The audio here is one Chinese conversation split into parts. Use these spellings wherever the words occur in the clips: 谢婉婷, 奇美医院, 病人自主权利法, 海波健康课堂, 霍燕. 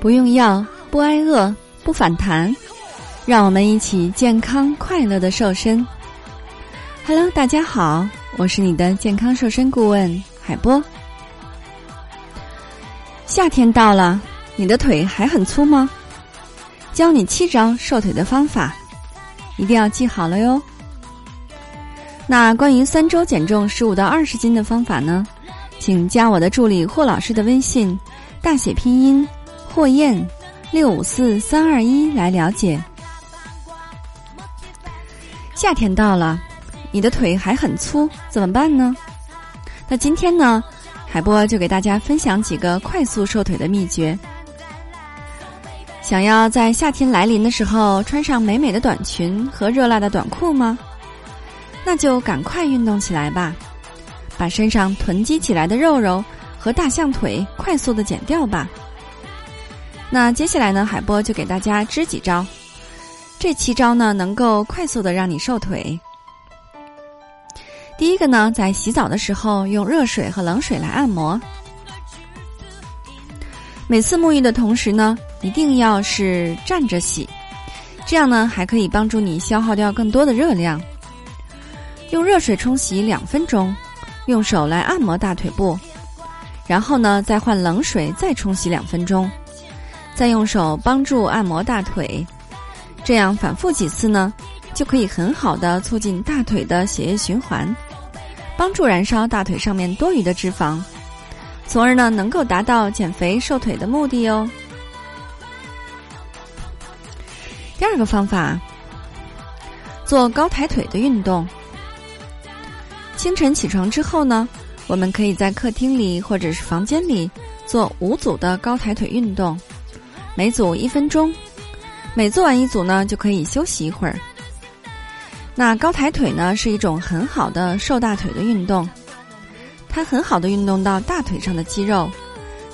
不用药，不挨饿，不反弹，让我们一起健康快乐的瘦身。Hello， 大家好，我是你的健康瘦身顾问海波。夏天到了，你的腿还很粗吗？教你7招瘦腿的方法，一定要记好了哟。那关于3周减重15到20斤的方法呢，请加我的助理霍老师的微信，大写拼音霍燕654321来了解。夏天到了，你的腿还很粗，怎么办呢？那今天呢，海波就给大家分享几个快速瘦腿的秘诀。想要在夏天来临的时候穿上美美的短裙和热辣的短裤吗？那就赶快运动起来吧，把身上囤积起来的肉肉和大象腿快速的减掉吧。那接下来呢，海波就给大家支几招，这7招呢能够快速的让你瘦腿。第一个呢，在洗澡的时候用热水和冷水来按摩。每次沐浴的同时呢，一定要是站着洗，这样呢还可以帮助你消耗掉更多的热量。用热水冲洗2分钟，用手来按摩大腿部，然后呢再换冷水再冲洗2分钟，再用手帮助按摩大腿，这样反复几次呢，就可以很好的促进大腿的血液循环，帮助燃烧大腿上面多余的脂肪，从而呢能够达到减肥瘦腿的目的哦。第二个方法，做高抬腿的运动。清晨起床之后呢，我们可以在客厅里或者是房间里做5组的高抬腿运动，每组1分钟，每做完1组呢就可以休息一会儿。那高抬腿呢是一种很好的瘦大腿的运动，它很好的运动到大腿上的肌肉，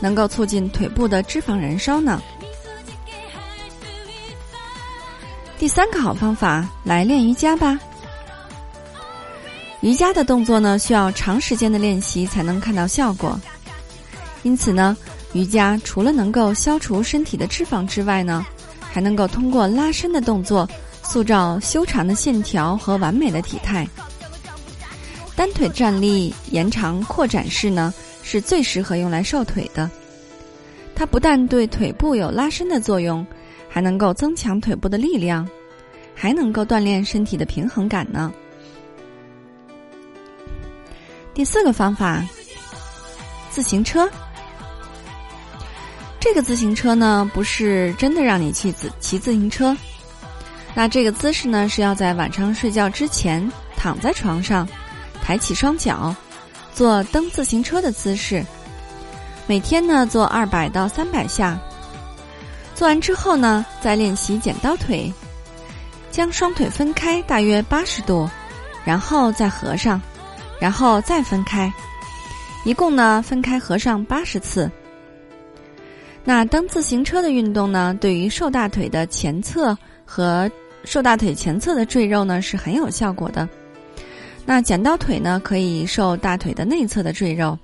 能够促进腿部的脂肪燃烧呢。第3个好方法，来练瑜伽吧。瑜伽的动作呢需要长时间的练习才能看到效果，因此呢瑜伽除了能够消除身体的脂肪之外呢，还能够通过拉伸的动作塑造修长的线条和完美的体态。单腿站立延长扩展式呢是最适合用来瘦腿的，它不但对腿部有拉伸的作用，还能够增强腿部的力量，还能够锻炼身体的平衡感呢。第4个方法，自行车。这个自行车呢不是真的让你去骑自行车，那这个姿势呢是要在晚上睡觉之前躺在床上，抬起双脚做蹬自行车的姿势，每天呢做200到300下，做完之后呢再练习剪刀腿，将双腿分开大约80度，然后再合上，然后再分开，一共呢分开合上80次。那蹬自行车的运动呢对于瘦大腿的前侧和瘦大腿前侧的赘肉呢是很有效果的，那剪刀腿呢可以瘦大腿的内侧的赘肉，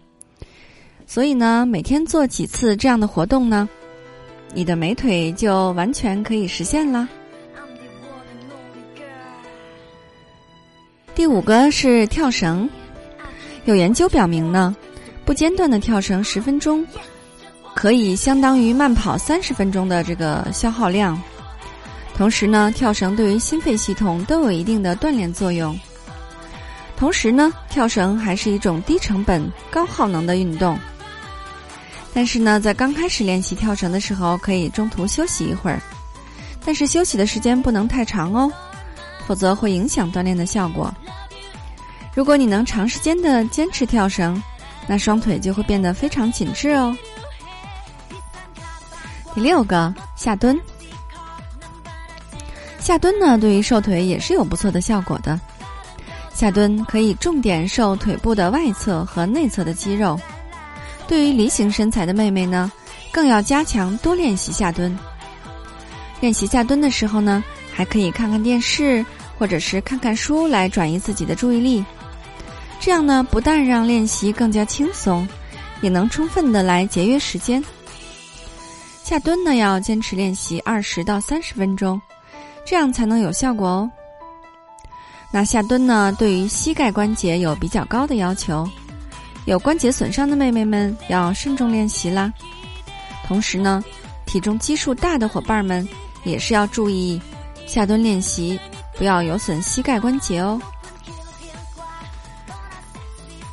所以呢每天做几次这样的活动呢，你的美腿就完全可以实现了。第5个是跳绳。有研究表明呢，不间断的跳绳10分钟，可以相当于慢跑30分钟的这个消耗量。同时呢，跳绳对于心肺系统都有一定的锻炼作用。同时呢，跳绳还是一种低成本、高耗能的运动。但是呢，在刚开始练习跳绳的时候，可以中途休息一会儿，但是休息的时间不能太长哦，否则会影响锻炼的效果。如果你能长时间的坚持跳绳，那双腿就会变得非常紧致哦。第6个，下蹲。下蹲呢，对于瘦腿也是有不错的效果的。下蹲可以重点瘦腿部的外侧和内侧的肌肉。对于梨形身材的妹妹呢，更要加强多练习下蹲。练习下蹲的时候呢，还可以看看电视或者是看看书来转移自己的注意力，这样呢不但让练习更加轻松，也能充分的来节约时间，下蹲呢要坚持练习20到30分钟，这样才能有效果哦。那下蹲呢对于膝盖关节有比较高的要求，有关节损伤的妹妹们要慎重练习啦。同时呢，体重基数大的伙伴们也是要注意下蹲练习不要有损膝盖关节哦。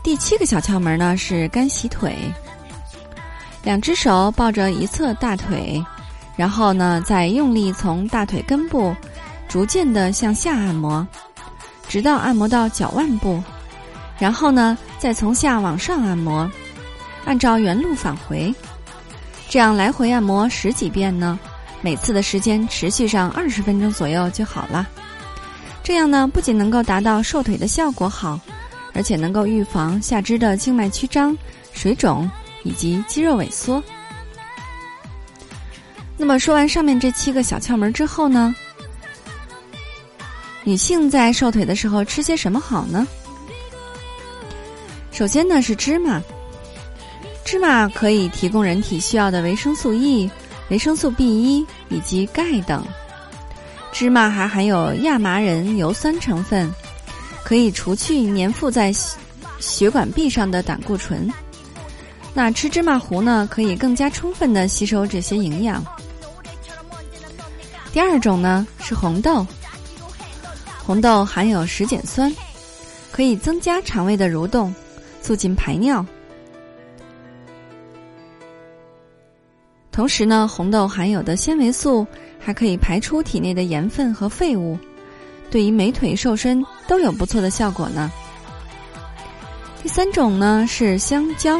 第7个小窍门呢是干洗腿，2只手抱着一侧大腿，然后呢再用力从大腿根部逐渐的向下按摩，直到按摩到脚腕部，然后呢再从下往上按摩，按照原路返回，这样来回按摩10几遍呢，每次的时间持续上20分钟左右就好了。这样呢不仅能够达到瘦腿的效果好，而且能够预防下肢的静脉曲张、水肿以及肌肉萎缩。那么说完上面这7个小窍门之后呢，女性在瘦腿的时候吃些什么好呢？首先呢是芝麻，芝麻可以提供人体需要的维生素 E、维生素 B1 以及钙等。芝麻还含有亚麻仁油酸成分，可以除去粘附在血管壁上的胆固醇。那吃芝麻糊呢可以更加充分地吸收这些营养。第2种呢是红豆，红豆含有食碱酸，可以增加肠胃的蠕动，促进排尿。同时呢，红豆含有的纤维素还可以排出体内的盐分和废物，对于美腿瘦身都有不错的效果呢。第3种呢是香蕉，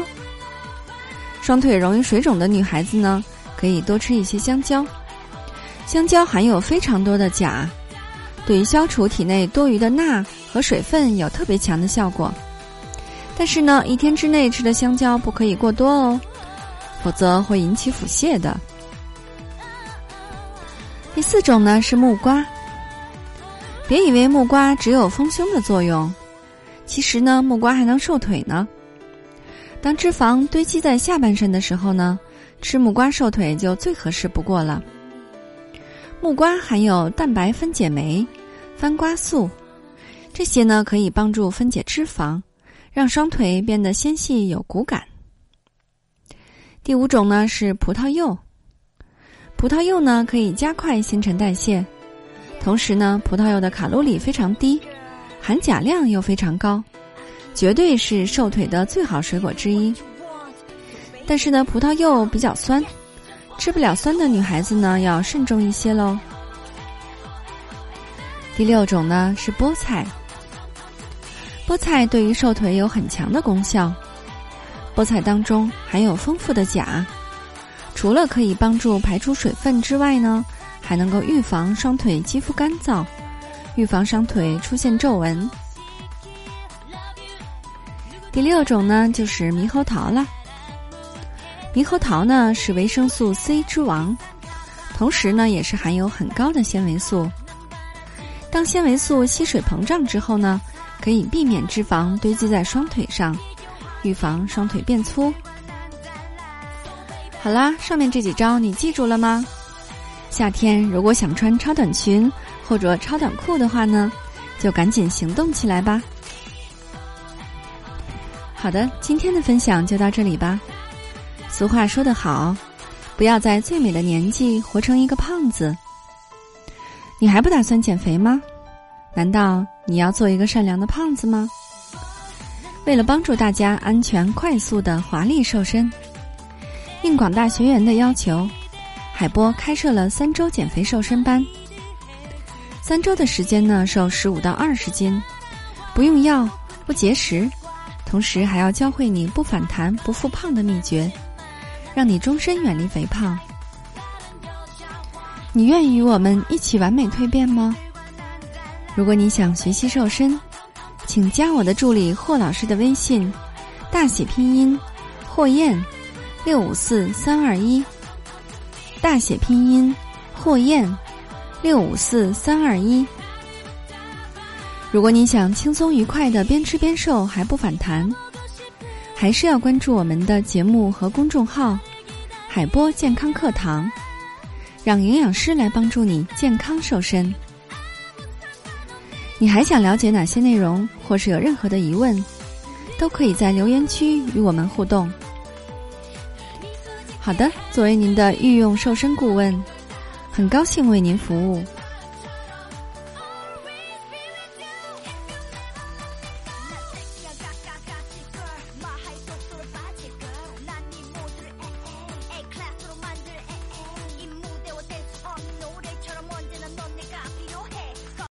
双腿容易水肿的女孩子呢可以多吃一些香蕉，香蕉含有非常多的钾，对于消除体内多余的钠和水分有特别强的效果。但是呢，1天之内吃的香蕉不可以过多哦，否则会引起腹泻的。第4种呢是木瓜，别以为木瓜只有丰胸的作用，其实呢，木瓜还能瘦腿呢。当脂肪堆积在下半身的时候呢，吃木瓜瘦腿就最合适不过了。木瓜含有蛋白分解酶、番瓜素，这些呢可以帮助分解脂肪，让双腿变得纤细有骨感。第5种呢是葡萄柚，葡萄柚呢可以加快新陈代谢，同时呢葡萄柚的卡路里非常低，含钾量又非常高，绝对是瘦腿的最好水果之一。但是呢，葡萄柚比较酸，吃不了酸的女孩子呢要慎重一些喽。第6种呢是菠菜，菠菜对于瘦腿有很强的功效，菠菜当中含有丰富的钾，除了可以帮助排出水分之外呢，还能够预防双腿肌肤干燥，预防双腿出现皱纹。第6种呢就是猕猴桃了，猕猴桃呢是维生素 C 之王，同时呢也是含有很高的纤维素。当纤维素吸水膨胀之后呢，可以避免脂肪堆积在双腿上，预防双腿变粗。好啦，上面这几招你记住了吗？夏天如果想穿超短裙或者超短裤的话呢，就赶紧行动起来吧。好的，今天的分享就到这里吧。俗话说得好，不要在最美的年纪活成一个胖子。你还不打算减肥吗？难道你要做一个善良的胖子吗？为了帮助大家安全快速的华丽瘦身，应广大学员的要求，海波开设了3周减肥瘦身班。3周的时间呢，瘦15到20斤，不用药，不节食，同时还要教会你不反弹不复胖的秘诀，让你终身远离肥胖。你愿意与我们一起完美蜕变吗？如果你想学习瘦身，请加我的助理霍老师的微信，大写拼音霍燕654321，大写拼音霍燕654321。如果你想轻松愉快的边吃边瘦还不反弹，还是要关注我们的节目和公众号海波健康课堂，让营养师来帮助你健康瘦身。你还想了解哪些内容，或是有任何的疑问，都可以在留言区与我们互动。好的，作为您的御用瘦身顾问，很高兴为您服务。